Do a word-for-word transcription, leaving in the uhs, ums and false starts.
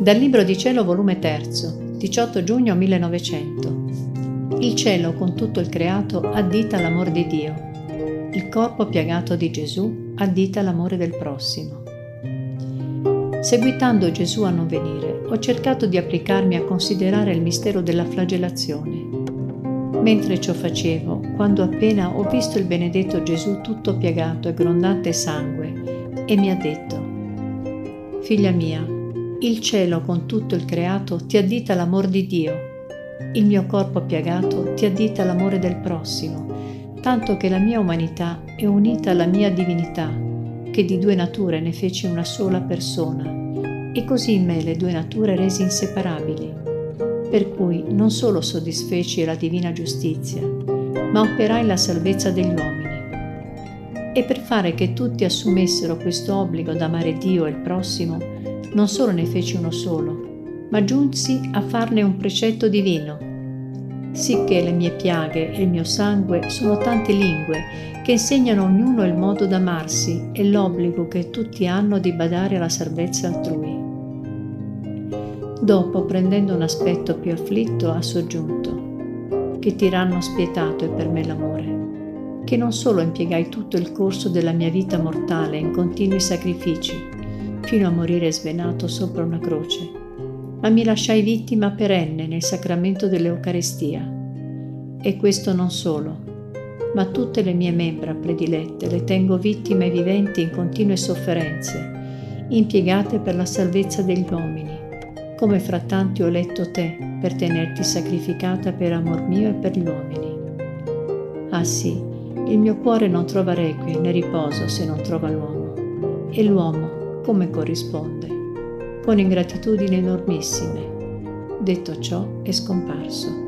Dal Libro di Cielo, volume terzo, diciotto giugno millenovecento. Il cielo con tutto il creato addita l'amor di Dio. Il corpo piagato di Gesù addita l'amore del prossimo. Seguitando Gesù a non venire, ho cercato di applicarmi a considerare il mistero della flagellazione. Mentre ciò facevo, quando appena ho visto il benedetto Gesù tutto piegato e grondante sangue, e mi ha detto: «Figlia mia, il cielo con tutto il creato ti addita l'amor di Dio, il mio corpo piegato ti addita l'amore del prossimo, tanto che la mia umanità è unita alla mia divinità, che di due nature ne feci una sola persona, e così in me le due nature resi inseparabili, per cui non solo soddisfeci la divina giustizia, ma operai la salvezza degli uomini». E per fare che tutti assumessero questo obbligo d'amare Dio e il prossimo, non solo ne feci uno solo, ma giunsi a farne un precetto divino, sicché le mie piaghe e il mio sangue sono tante lingue che insegnano a ognuno il modo d'amarsi e l'obbligo che tutti hanno di badare alla salvezza altrui. Dopo, prendendo un aspetto più afflitto, ha soggiunto: «Che tiranno spietato è per me l'amore, che non solo impiegai tutto il corso della mia vita mortale in continui sacrifici, fino a morire svenato sopra una croce, ma mi lasciai vittima perenne nel sacramento dell'Eucaristia. E questo non solo, ma tutte le mie membra predilette le tengo vittime viventi in continue sofferenze, impiegate per la salvezza degli uomini, come fra tanti ho letto te per tenerti sacrificata per amor mio e per gli uomini. Ah sì, il mio cuore non trova requie né riposo se non trova l'uomo, e l'uomo come corrisponde? Con ingratitudini enormissime». Detto ciò, è scomparso.